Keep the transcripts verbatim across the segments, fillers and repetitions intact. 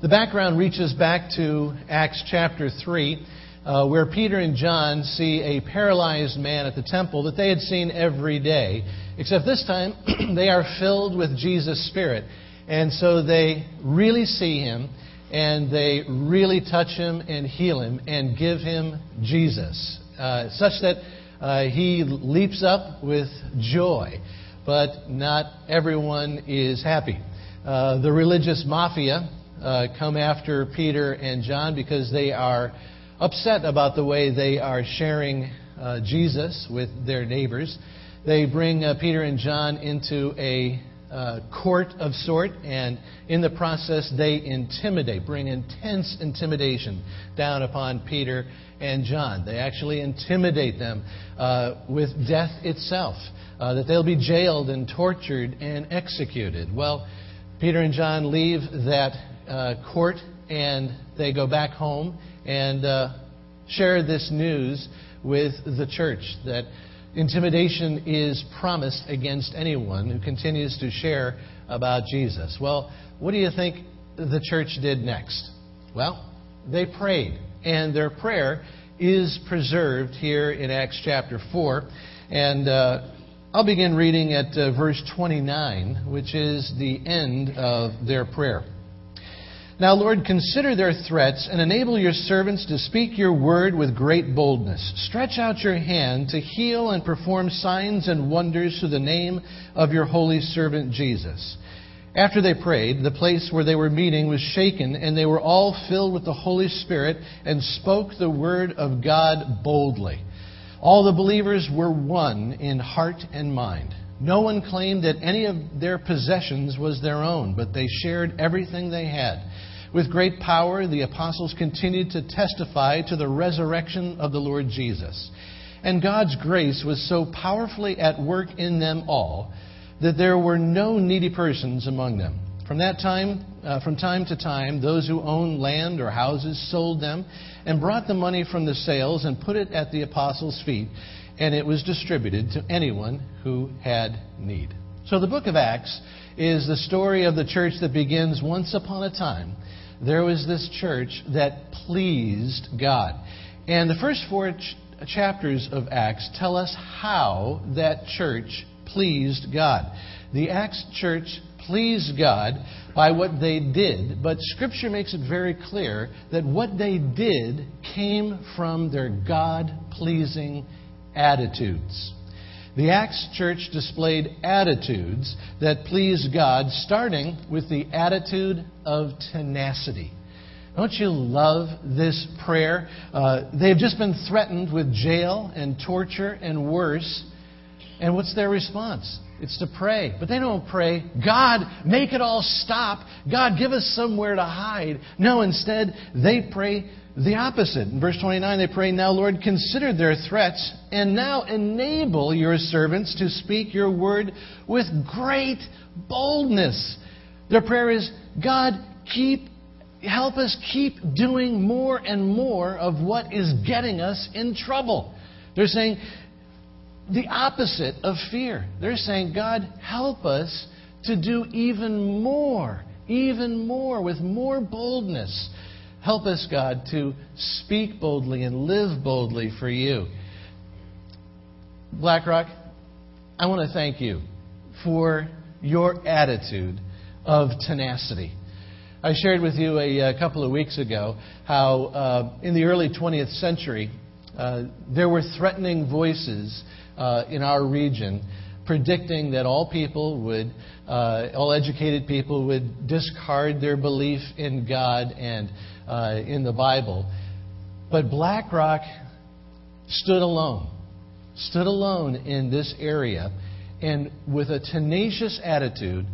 The background reaches back to Acts chapter three, uh, where Peter and John see a paralyzed man at the temple that they had seen every day, except this time they are filled with Jesus' Spirit. And so they really see him, and they really touch him and heal him and give him Jesus, uh, such that uh, he leaps up with joy. But not everyone is happy. Uh, the religious mafia uh, come after Peter and John because they are upset about the way they are sharing uh, Jesus with their neighbors. They bring uh, Peter and John into a Uh, court of sort, and in the process they intimidate, bring intense intimidation down upon Peter and John. They actually intimidate them uh, with death itself, uh, that they'll be jailed and tortured and executed. Well, Peter and John leave that uh, court and they go back home and uh, share this news with the church that intimidation is promised against anyone who continues to share about Jesus. Well, what do you think the church did next? Well, they prayed, and their prayer is preserved here in Acts chapter four. And uh, I'll begin reading at uh, verse twenty-nine, which is the end of their prayer. Now, Lord, consider their threats and enable your servants to speak your word with great boldness. Stretch out your hand to heal and perform signs and wonders through the name of your holy servant Jesus. After they prayed, the place where they were meeting was shaken, and they were all filled with the Holy Spirit and spoke the word of God boldly. All the believers were one in heart and mind. No one claimed that any of their possessions was their own, but they shared everything they had. With great power, the apostles continued to testify to the resurrection of the Lord Jesus. And God's grace was so powerfully at work in them all that there were no needy persons among them. From that time, uh, from time to time, those who owned land or houses sold them and brought the money from the sales and put it at the apostles' feet. And it was distributed to anyone who had need. So the book of Acts is the story of the church that begins once upon a time. There was this church that pleased God. And the first four ch- chapters of Acts tell us how that church pleased God. The Acts church pleased God by what they did, but Scripture makes it very clear that what they did came from their God-pleasing attitudes. The Acts church displayed attitudes that pleased God, starting with the attitude of tenacity. Don't you love this prayer? Uh, they've just been threatened with jail and torture and worse. And what's their response? It's to pray. But they don't pray, God, make it all stop. God, give us somewhere to hide. No, instead, they pray the opposite. In verse twenty-nine, they pray, now, Lord, consider their threats, and now enable your servants to speak your word with great boldness. Their prayer is, God, keep, help us keep doing more and more of what is getting us in trouble. They're saying the opposite of fear. They're saying, God, help us to do even more, even more, with more boldness. Help us, God, to speak boldly and live boldly for you. Black Rock, I want to thank you for your attitude of tenacity. I shared with you a, a couple of weeks ago how uh, in the early twentieth century, uh, there were threatening voices uh, in our region predicting that all people would, uh, all educated people would discard their belief in God and uh, in the Bible. But Black Rock stood alone, stood alone in this area, and with a tenacious attitude,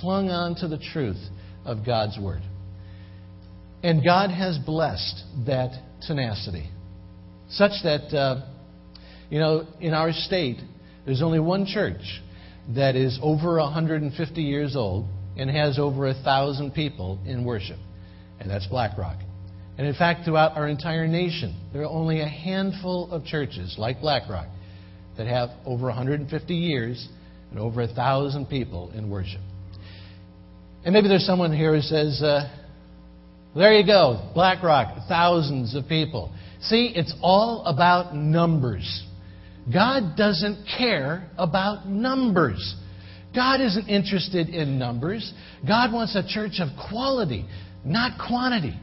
clung on to the truth of God's Word. And God has blessed that tenacity, such that, uh, you know, in our state, there's only one church that is over one hundred fifty years old and has over one thousand people in worship, and that's Black Rock. And in fact, throughout our entire nation, there are only a handful of churches like Black Rock that have over one hundred fifty years and over one thousand people in worship. And maybe there's someone here who says, uh, There you go, Black Rock, thousands of people. See, it's all about numbers. God doesn't care about numbers. God isn't interested in numbers. God wants a church of quality, not quantity.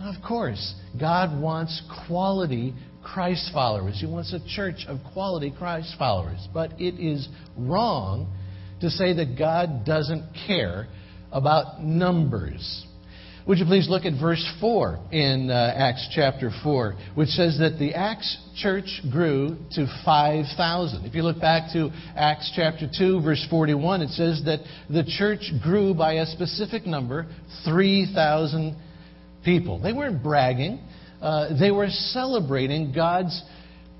Of course, God wants quality Christ followers. He wants a church of quality Christ followers. But it is wrong to say that God doesn't care about numbers. Would you please look at verse four in uh, Acts chapter four, which says that the Acts church grew to five thousand. If you look back to Acts chapter two, verse forty-one, it says that the church grew by a specific number, three thousand people. They weren't bragging. Uh, they were celebrating God's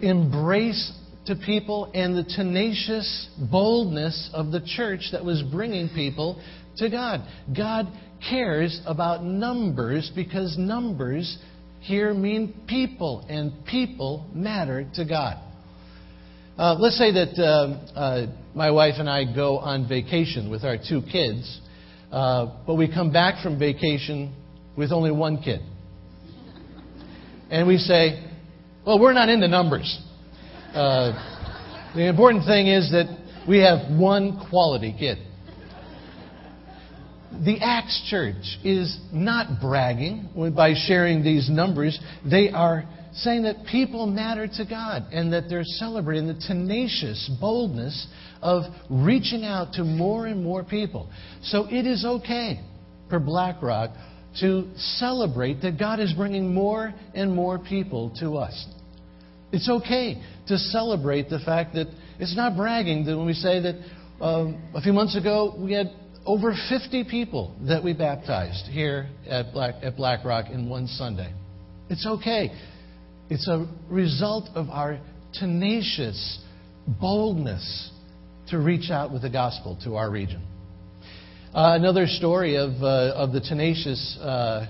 embrace to people and the tenacious boldness of the church that was bringing people to God. God cares about numbers because numbers here mean people, and people matter to God. Uh, let's say that uh, uh, my wife and I go on vacation with our two kids, uh, but we come back from vacation with only one kid. And we say, well, we're not into numbers. Uh, the important thing is that we have one quality kid. The Acts Church is not bragging by sharing these numbers. They are saying that people matter to God and that they're celebrating the tenacious boldness of reaching out to more and more people. So it is okay for Black Rock to celebrate that God is bringing more and more people to us. It's okay to celebrate the fact that it's not bragging that when we say that um, a few months ago we had over fifty people that we baptized here at Black, at Black Rock in one Sunday. It's okay. It's a result of our tenacious boldness to reach out with the gospel to our region. Uh, another story of uh, of the tenacious, uh,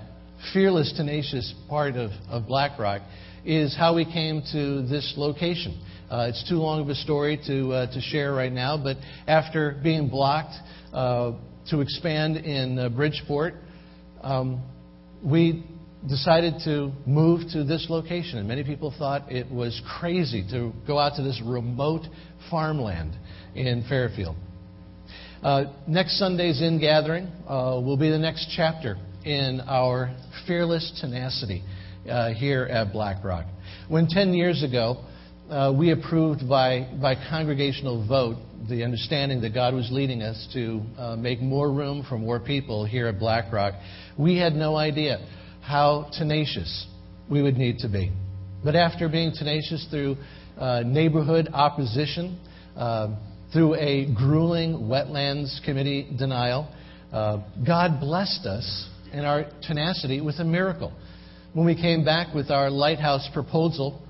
fearless, tenacious part of, of Black Rock is how we came to this location. Uh, it's too long of a story to uh, to share right now, but after being blocked uh, to expand in uh, Bridgeport, um, we decided to move to this location. And many people thought it was crazy to go out to this remote farmland in Fairfield. Uh, next Sunday's in-gathering uh, will be the next chapter in our fearless tenacity uh, here at Black Rock. When ten years ago, Uh, we approved by, by congregational vote the understanding that God was leading us to uh, make more room for more people here at Black Rock, we had no idea how tenacious we would need to be. But after being tenacious through uh, neighborhood opposition, uh, through a grueling wetlands committee denial, uh, God blessed us in our tenacity with a miracle. When we came back with our Lighthouse proposal,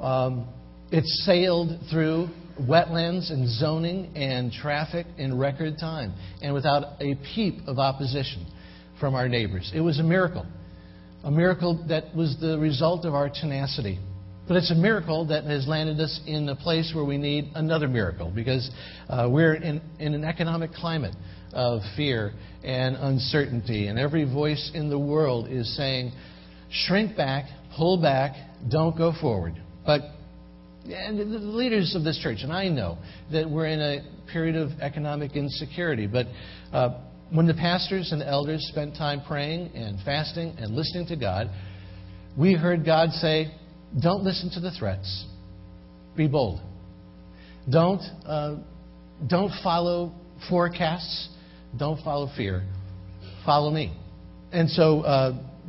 um, it sailed through wetlands and zoning and traffic in record time and without a peep of opposition from our neighbors. It was a miracle, a miracle that was the result of our tenacity. But it's a miracle that has landed us in a place where we need another miracle because uh, we're in, in an economic climate of fear and uncertainty. And every voice in the world is saying, shrink back, pull back, don't go forward. But And the leaders of this church, and I know that we're in a period of economic insecurity, but uh, when the pastors and elders spent time praying and fasting and listening to God, we heard God say, don't listen to the threats. Be bold. Don't, uh, don't follow forecasts. Don't follow fear. Follow me. And so uh,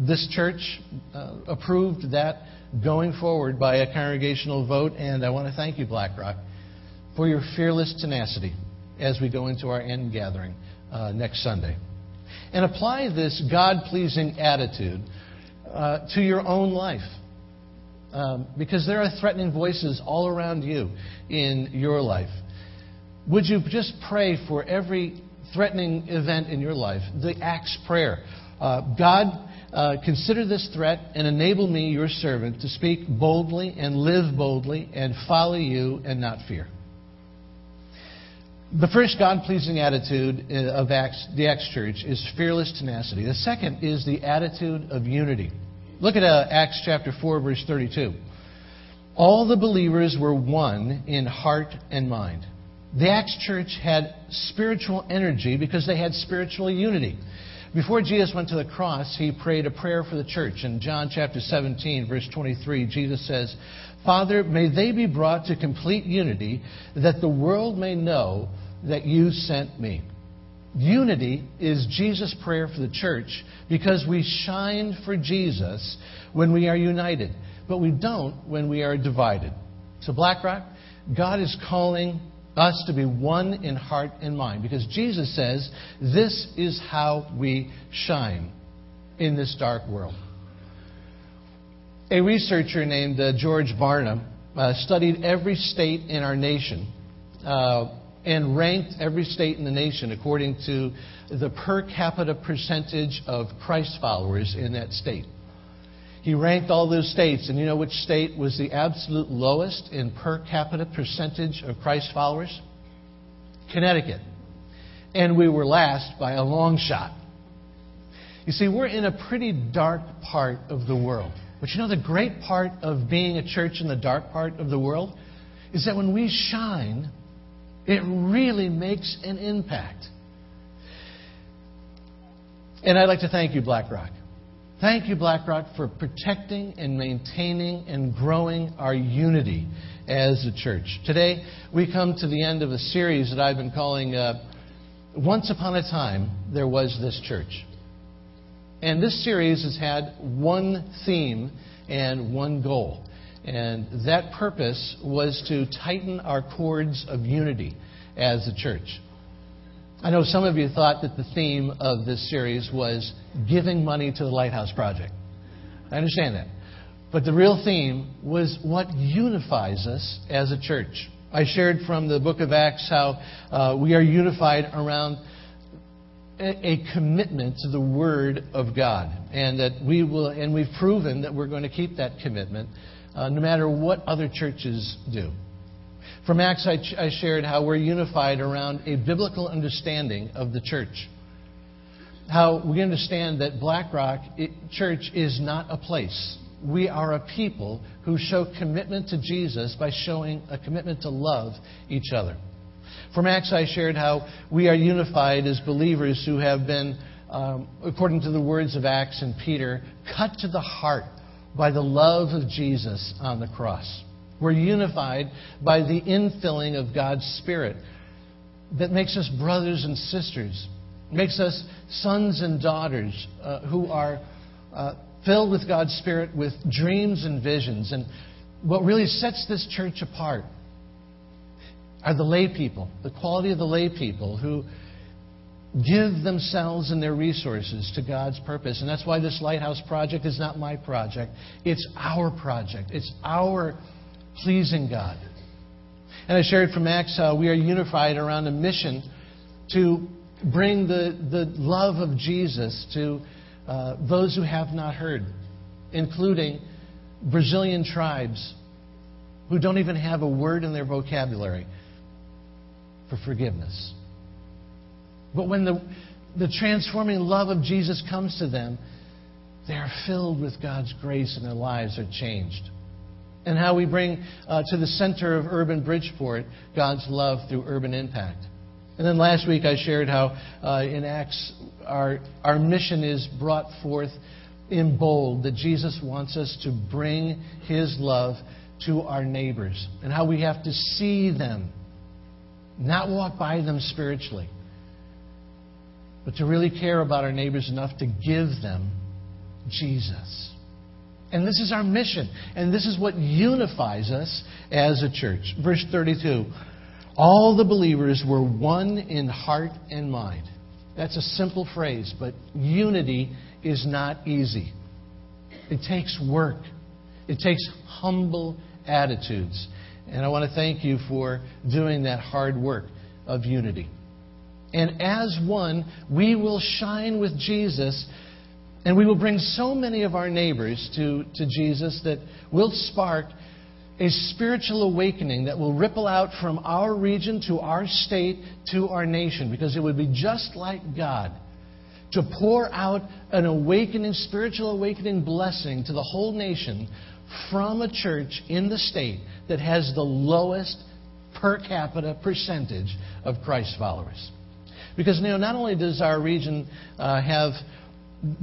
this church uh, approved that going forward by a congregational vote, and I want to thank you, Black Rock, for your fearless tenacity as we go into our end gathering uh, next Sunday. And apply this God-pleasing attitude uh, to your own life, um, because there are threatening voices all around you in your life. Would you just pray for every threatening event in your life, the Acts prayer? Uh, God, Uh, consider this threat and enable me, your servant, to speak boldly and live boldly and follow you and not fear. The first God-pleasing attitude of Acts, the Acts Church is fearless tenacity. The second is the attitude of unity. Look at uh, Acts chapter four, verse thirty-two. All the believers were one in heart and mind. The Acts Church had spiritual energy because they had spiritual unity. Before Jesus went to the cross, he prayed a prayer for the church. In John chapter seventeen, verse twenty-three, Jesus says, Father, may they be brought to complete unity, that the world may know that you sent me. Unity is Jesus' prayer for the church, because we shine for Jesus when we are united, but we don't when we are divided. So Black Rock, God is calling us to be one in heart and mind, because Jesus says this is how we shine in this dark world. A researcher named uh, George Barna uh, studied every state in our nation uh, and ranked every state in the nation according to the per capita percentage of Christ followers in that state. He ranked all those states, and you know which state was the absolute lowest in per capita percentage of Christ followers? Connecticut. And we were last by a long shot. You see, we're in a pretty dark part of the world. But you know the great part of being a church in the dark part of the world is that when we shine, it really makes an impact. And I'd like to thank you, Black Rock. Thank you, Black Rock, for protecting and maintaining and growing our unity as a church. Today, we come to the end of a series that I've been calling uh, Once Upon a Time, There Was This Church. And this series has had one theme and one goal. And that purpose was to tighten our cords of unity as a church. I know some of you thought that the theme of this series was giving money to the Lighthouse Project. I understand that. But the real theme was what unifies us as a church. I shared from the book of Acts how uh, we are unified around a commitment to the Word of God, and that we will, and we've proven that we're going to keep that commitment uh, no matter what other churches do. From Acts, I, ch- I shared how we're unified around a biblical understanding of the church. How we understand that Black Rock it, Church is not a place. We are a people who show commitment to Jesus by showing a commitment to love each other. From Acts, I shared how we are unified as believers who have been, um, according to the words of Acts and Peter, cut to the heart by the love of Jesus on the cross. We're unified by the infilling of God's Spirit that makes us brothers and sisters, makes us sons and daughters uh, who are uh, filled with God's Spirit with dreams and visions. And what really sets this church apart are the lay people, the quality of the lay people who give themselves and their resources to God's purpose. And that's why this Lighthouse Project is not my project. It's our project. It's our pleasing God. And I shared from Acts how we are unified around a mission to bring the, the love of Jesus to uh, those who have not heard, including Brazilian tribes who don't even have a word in their vocabulary for forgiveness. But when the, the transforming love of Jesus comes to them, they are filled with God's grace and their lives are changed. And how we bring uh, to the center of urban Bridgeport God's love through urban impact. And then last week I shared how uh, in Acts our our mission is brought forth in bold, that Jesus wants us to bring His love to our neighbors, and how we have to see them, not walk by them spiritually, but to really care about our neighbors enough to give them Jesus. And this is our mission. And this is what unifies us as a church. Verse thirty-two, all the believers were one in heart and mind. That's a simple phrase, but unity is not easy. It takes work. It takes humble attitudes. And I want to thank you for doing that hard work of unity. And as one, we will shine with Jesus. And we will bring so many of our neighbors to, to Jesus that we'll spark a spiritual awakening that will ripple out from our region to our state to our nation, because it would be just like God to pour out an awakening, spiritual awakening blessing to the whole nation from a church in the state that has the lowest per capita percentage of Christ followers. Because, you know, not only does our region uh, have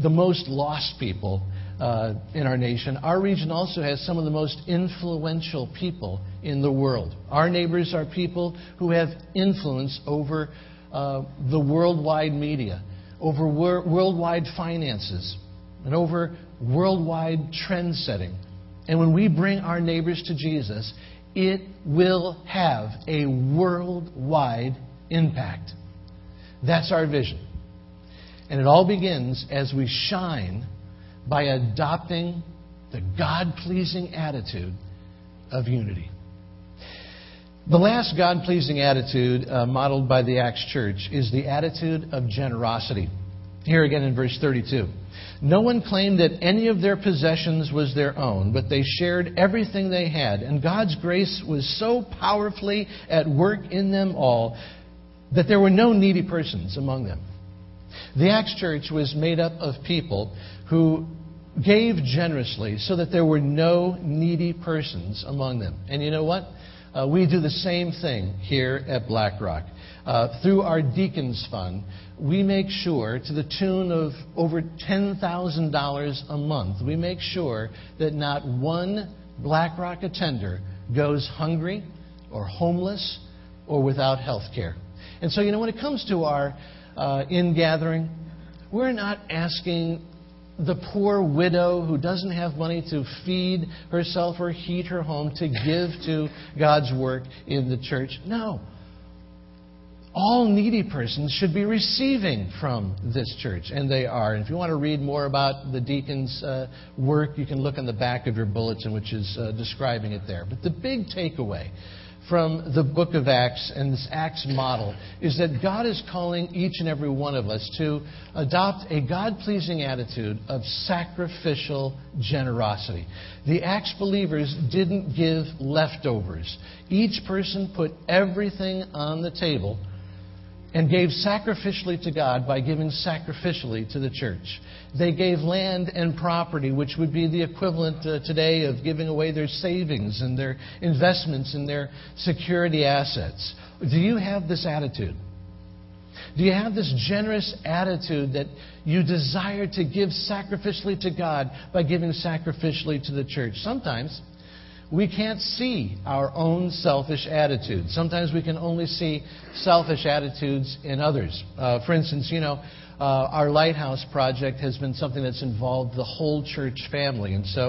the most lost people uh, in our nation, our region also has some of the most influential people in the world. Our neighbors are people who have influence over uh, the worldwide media, over wor- worldwide finances, and over worldwide trend setting. And when we bring our neighbors to Jesus, it will have a worldwide impact. That's our vision. And it all begins as we shine by adopting the God-pleasing attitude of unity. The last God-pleasing attitude uh, modeled by the Acts Church is the attitude of generosity. Here again in verse thirty-two. No one claimed that any of their possessions was their own, but they shared everything they had. And God's grace was so powerfully at work in them all that there were no needy persons among them. The Acts Church was made up of people who gave generously so that there were no needy persons among them. And you know what? Uh, we do the same thing here at Black Rock. Uh, through our Deacons Fund, we make sure, to the tune of over ten thousand dollars a month, we make sure that not one Black Rock attender goes hungry or homeless or without health care. And so, you know, when it comes to our Uh, in gathering, we're not asking the poor widow who doesn't have money to feed herself or heat her home to give to God's work in the church. No. All needy persons should be receiving from this church, and they are. And if you want to read more about the deacons' uh, work, you can look on the back of your bulletin, which is uh, describing it there. But the big takeaway from the book of Acts and this Acts model is that God is calling each and every one of us to adopt a God-pleasing attitude of sacrificial generosity. The Acts believers didn't give leftovers. Each person put everything on the table and gave sacrificially to God by giving sacrificially to the church. They gave land and property, which would be the equivalent uh, today of giving away their savings and their investments and their security assets. Do you have this attitude? Do you have this generous attitude that you desire to give sacrificially to God by giving sacrificially to the church? Sometimes we can't see our own selfish attitudes. Sometimes we can only see selfish attitudes in others. Uh, for instance, you know, uh, our Lighthouse Project has been something that's involved the whole church family. And so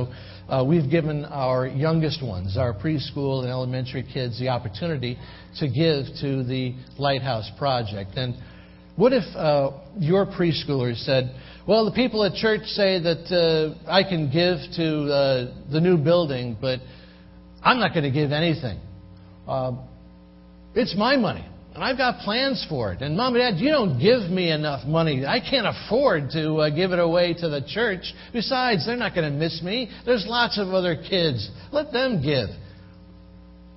uh, we've given our youngest ones, our preschool and elementary kids, the opportunity to give to the Lighthouse Project. And what if uh, your preschooler said, well, the people at church say that uh, I can give to uh, the new building, but I'm not going to give anything. Uh, it's my money, and I've got plans for it. And Mom and Dad, you don't give me enough money. I can't afford to uh, give it away to the church. Besides, they're not going to miss me. There's lots of other kids. Let them give.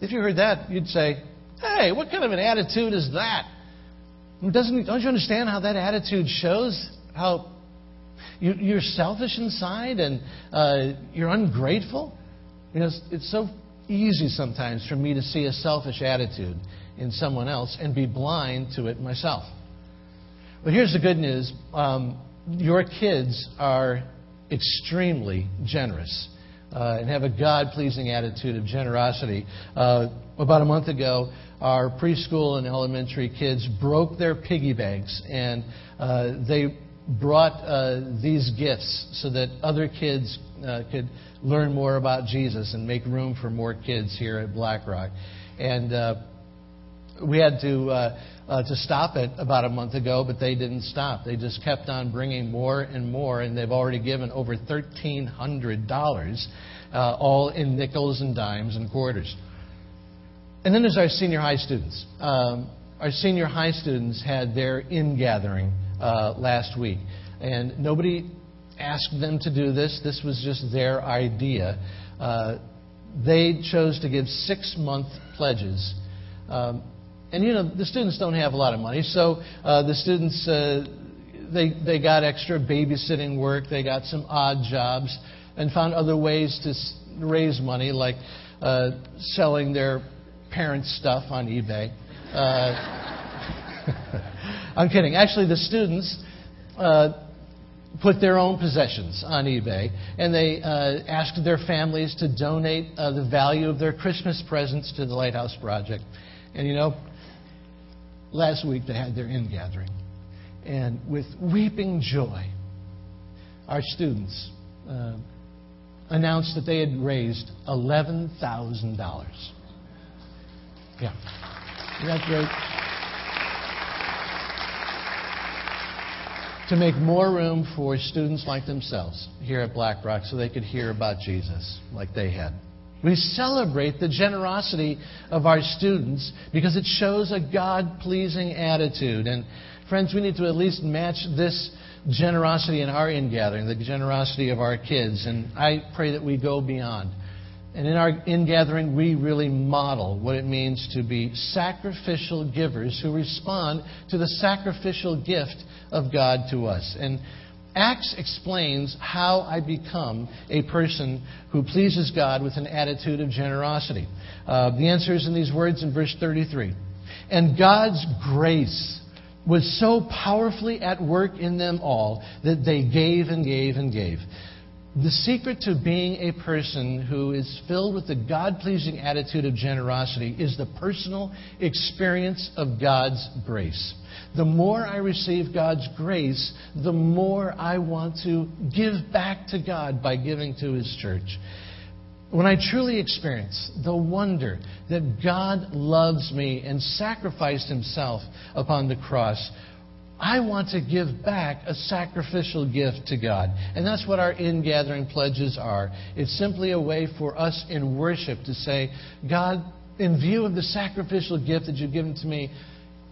If you heard that, you'd say, hey, what kind of an attitude is that? Doesn't, don't you understand how that attitude shows how you, you're selfish inside and uh, you're ungrateful? You know, it's, it's so easy sometimes for me to see a selfish attitude in someone else and be blind to it myself. But here's the good news. Um, your kids are extremely generous uh, and have a God-pleasing attitude of generosity. Uh, about a month ago, our preschool and elementary kids broke their piggy banks, and uh, they brought uh, these gifts so that other kids uh, could learn more about Jesus and make room for more kids here at Black Rock. And uh, we had to uh, uh, to stop it about a month ago, but they didn't stop. They just kept on bringing more and more, and they've already given over one thousand three hundred dollars, uh, all in nickels and dimes and quarters. And then there's our senior high students. Um, our senior high students had their in-gathering uh, last week, and nobody asked them to do this. This was just their idea. Uh, they chose to give six-month pledges. Um, and, you know, the students don't have a lot of money, so uh, the students, uh, they, they got extra babysitting work, they got some odd jobs, and found other ways to s- raise money, like uh, selling their parents' stuff on eBay. Uh, I'm kidding. Actually, the students uh, put their own possessions on eBay, and they uh, asked their families to donate uh, the value of their Christmas presents to the Lighthouse Project. And, you know, last week they had their in-gathering. And with weeping joy, our students uh, announced that they had raised eleven thousand dollars. Yeah. That's great. To make more room for students like themselves here at Black Rock so they could hear about Jesus like they had. We celebrate the generosity of our students because it shows a God-pleasing attitude. And friends, we need to at least match this generosity in our in-gathering, the generosity of our kids. And I pray that we go beyond. And in our in-gathering, we really model what it means to be sacrificial givers who respond to the sacrificial gift of God to us. And Acts explains how I become a person who pleases God with an attitude of generosity. Uh, the answer is in these words in verse thirty-three. And God's grace was so powerfully at work in them all that they gave and gave and gave. The secret to being a person who is filled with the God-pleasing attitude of generosity is the personal experience of God's grace. The more I receive God's grace, the more I want to give back to God by giving to His church. When I truly experience the wonder that God loves me and sacrificed Himself upon the cross, I want to give back a sacrificial gift to God. And that's what our in-gathering pledges are. It's simply a way for us in worship to say, God, in view of the sacrificial gift that you've given to me,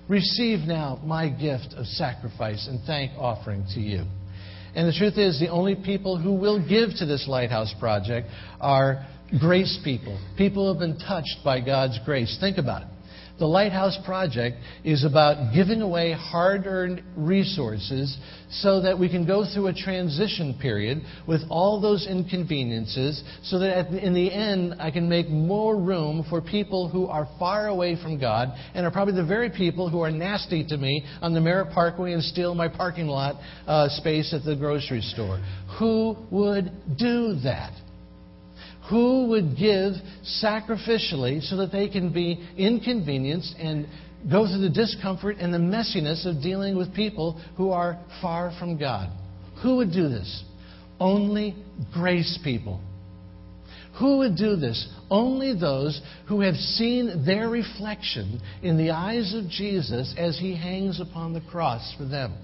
receive now my gift of sacrifice and thank offering to you. And the truth is, the only people who will give to this Lighthouse Project are grace people, people who have been touched by God's grace. Think about it. The Lighthouse Project is about giving away hard-earned resources so that we can go through a transition period with all those inconveniences so that in the end I can make more room for people who are far away from God and are probably the very people who are nasty to me on the Merritt Parkway and steal my parking lot uh, space at the grocery store. Who would do that? Who would give sacrificially so that they can be inconvenienced and go through the discomfort and the messiness of dealing with people who are far from God? Who would do this? Only grace people. Who would do this? Only those who have seen their reflection in the eyes of Jesus as He hangs upon the cross for them.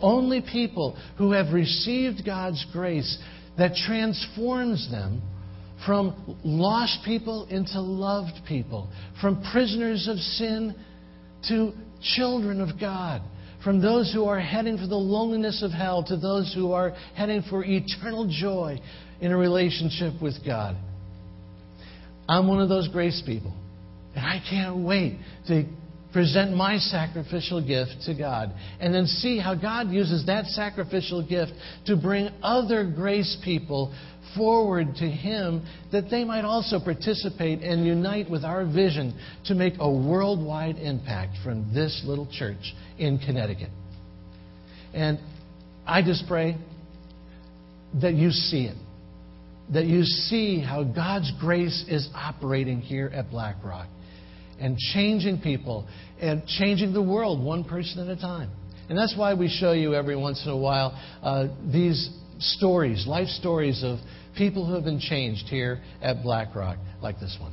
Only people who have received God's grace that transforms them from lost people into loved people, from prisoners of sin to children of God, from those who are heading for the loneliness of hell to those who are heading for eternal joy in a relationship with God. I'm one of those grace people, and I can't wait to present my sacrificial gift to God and then see how God uses that sacrificial gift to bring other grace people forward to Him that they might also participate and unite with our vision to make a worldwide impact from this little church in Connecticut. And I just pray that you see it, that you see how God's grace is operating here at Black Rock and changing people and changing the world one person at a time. And that's why we show you every once in a while uh, these stories, life stories of people who have been changed here at Black Rock, like this one.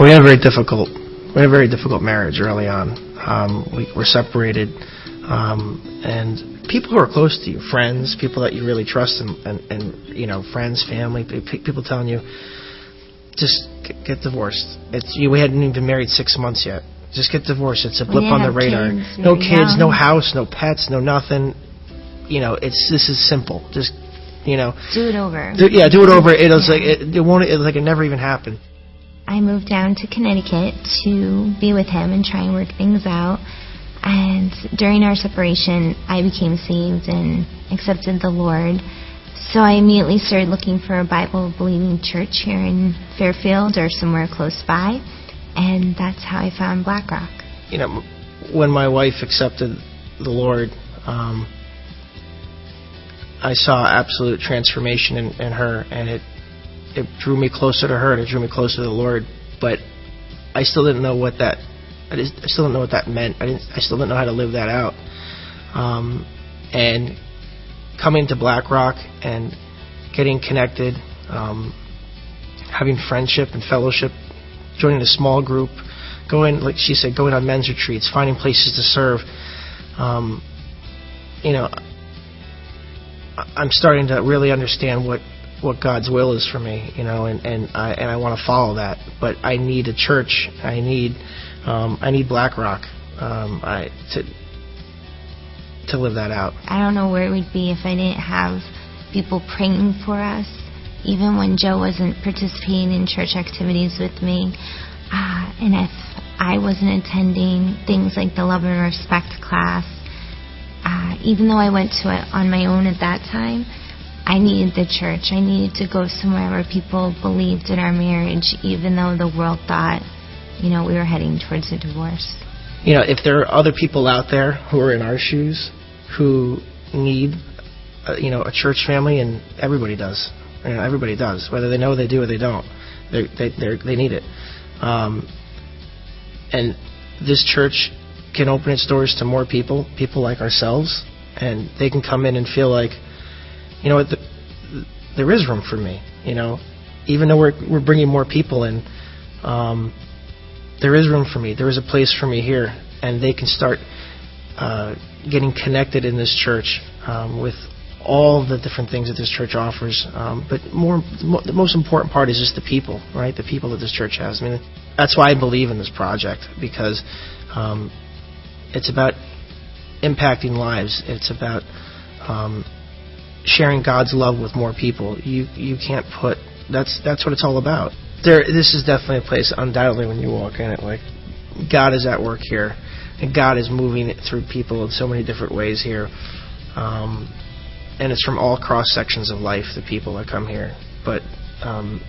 We had a very difficult We had a very difficult marriage early on. Um, we were separated Um, and people who are close to you, friends, people that you really trust, and, and, and you know, friends, family, people telling you, just get, get divorced. It's you, we hadn't even been married six months yet. Just get divorced. It's a blip on the radar. Kids, no kids, young. No house, no pets, no nothing. You know, it's this is simple. Just, you know, do it over. Do, yeah, do it over. It'll yeah. like it, it won't it, like it never even happened. I moved down to Connecticut to be with him and try and work things out. And during our separation, I became saved and accepted the Lord. So I immediately started looking for a Bible-believing church here in Fairfield or somewhere close by, and that's how I found Black Rock. You know, when my wife accepted the Lord, um, I saw absolute transformation in, in her, and it it drew me closer to her, and it drew me closer to the Lord. But I still didn't know what that. I, just, I still didn't know what that meant. I didn't. I still didn't know how to live that out. Um, and coming to Black Rock and getting connected, um, having friendship and fellowship, joining a small group, going, like she said, going on men's retreats, finding places to serve. Um, you know, I'm starting to really understand what, what God's will is for me, you know, and, and I and I want to follow that. But I need a church. I need um, I need Black Rock. Um, I to. to live that out. I don't know where it would be if I didn't have people praying for us. Even when Joe wasn't participating in church activities with me, uh, and if I wasn't attending things like the Love and Respect class, uh, even though I went to it on my own at that time, I needed the church. I needed to go somewhere where people believed in our marriage, even though the world thought, you know, we were heading towards a divorce. You know, if there are other people out there who are in our shoes who need, uh, you know, a church family, and everybody does. You know, everybody does, whether they know they do or they don't. They they they're, they need it. Um, and this church can open its doors to more people, people like ourselves, and they can come in and feel like, you know, the, there is room for me. You know, even though we're we're bringing more people in. Um, There is room for me. There is a place for me here, and they can start uh, getting connected in this church um, with all the different things that this church offers. Um, but more, mo- the most important part is just the people, right? The people that this church has. I mean, that's why I believe in this project, because um, it's about impacting lives. It's about um, sharing God's love with more people. You you can't put that's that's what it's all about. There, this is definitely a place, undoubtedly, when you walk in it, like, God is at work here, and God is moving it through people in so many different ways here, um, and it's from all cross-sections of life, the people that come here, but um,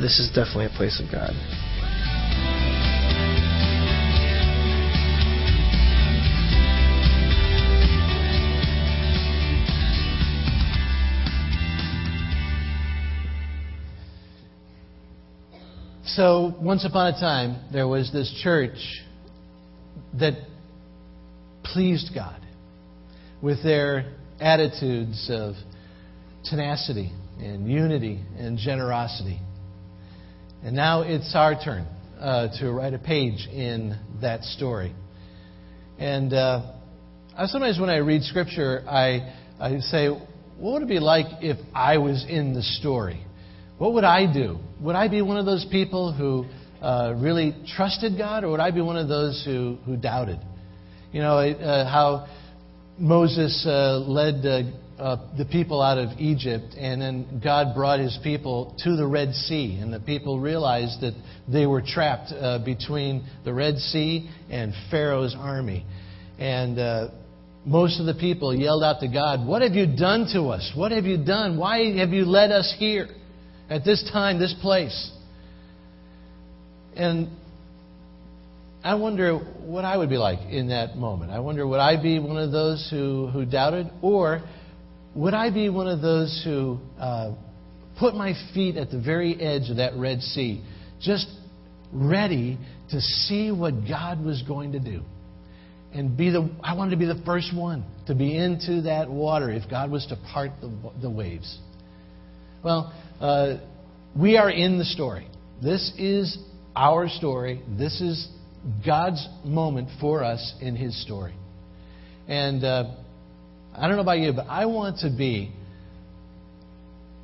this is definitely a place of God. So, once upon a time, there was this church that pleased God with their attitudes of tenacity and unity and generosity. And now it's our turn uh, to write a page in that story. And uh, sometimes when I read Scripture, I, I say, what would it be like if I was in the story? What would I do? Would I be one of those people who uh, really trusted God, or would I be one of those who, who doubted? You know, uh, how Moses uh, led uh, uh, the people out of Egypt, and then God brought his people to the Red Sea, and the people realized that they were trapped uh, between the Red Sea and Pharaoh's army. And uh, most of the people yelled out to God, "What have you done to us? What have you done? Why have you led us here? At this time, this place." And I wonder what I would be like in that moment. I wonder, would I be one of those who, who doubted? Or would I be one of those who uh, put my feet at the very edge of that Red Sea, just ready to see what God was going to do? And be the I wanted to be the first one to be into that water if God was to part the, the waves. Well, uh, we are in the story. This is our story. This is God's moment for us in His story. And uh, I don't know about you, but I want to be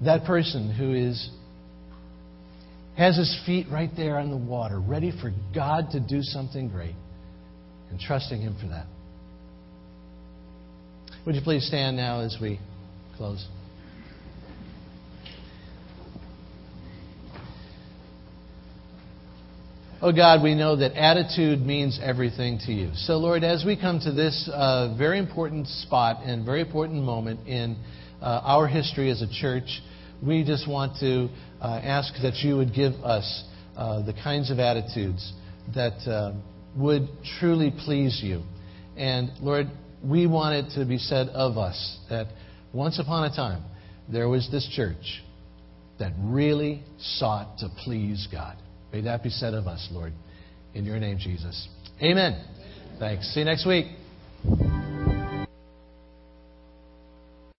that person who is has his feet right there on the water, ready for God to do something great, and trusting Him for that. Would you please stand now as we close? Oh God, we know that attitude means everything to you. So Lord, as we come to this uh, very important spot and very important moment in uh, our history as a church, we just want to uh, ask that you would give us uh, the kinds of attitudes that uh, would truly please you. And Lord, we want it to be said of us that once upon a time, there was this church that really sought to please God. May that be said of us, Lord. In your name, Jesus. Amen. Amen. Thanks. See you next week.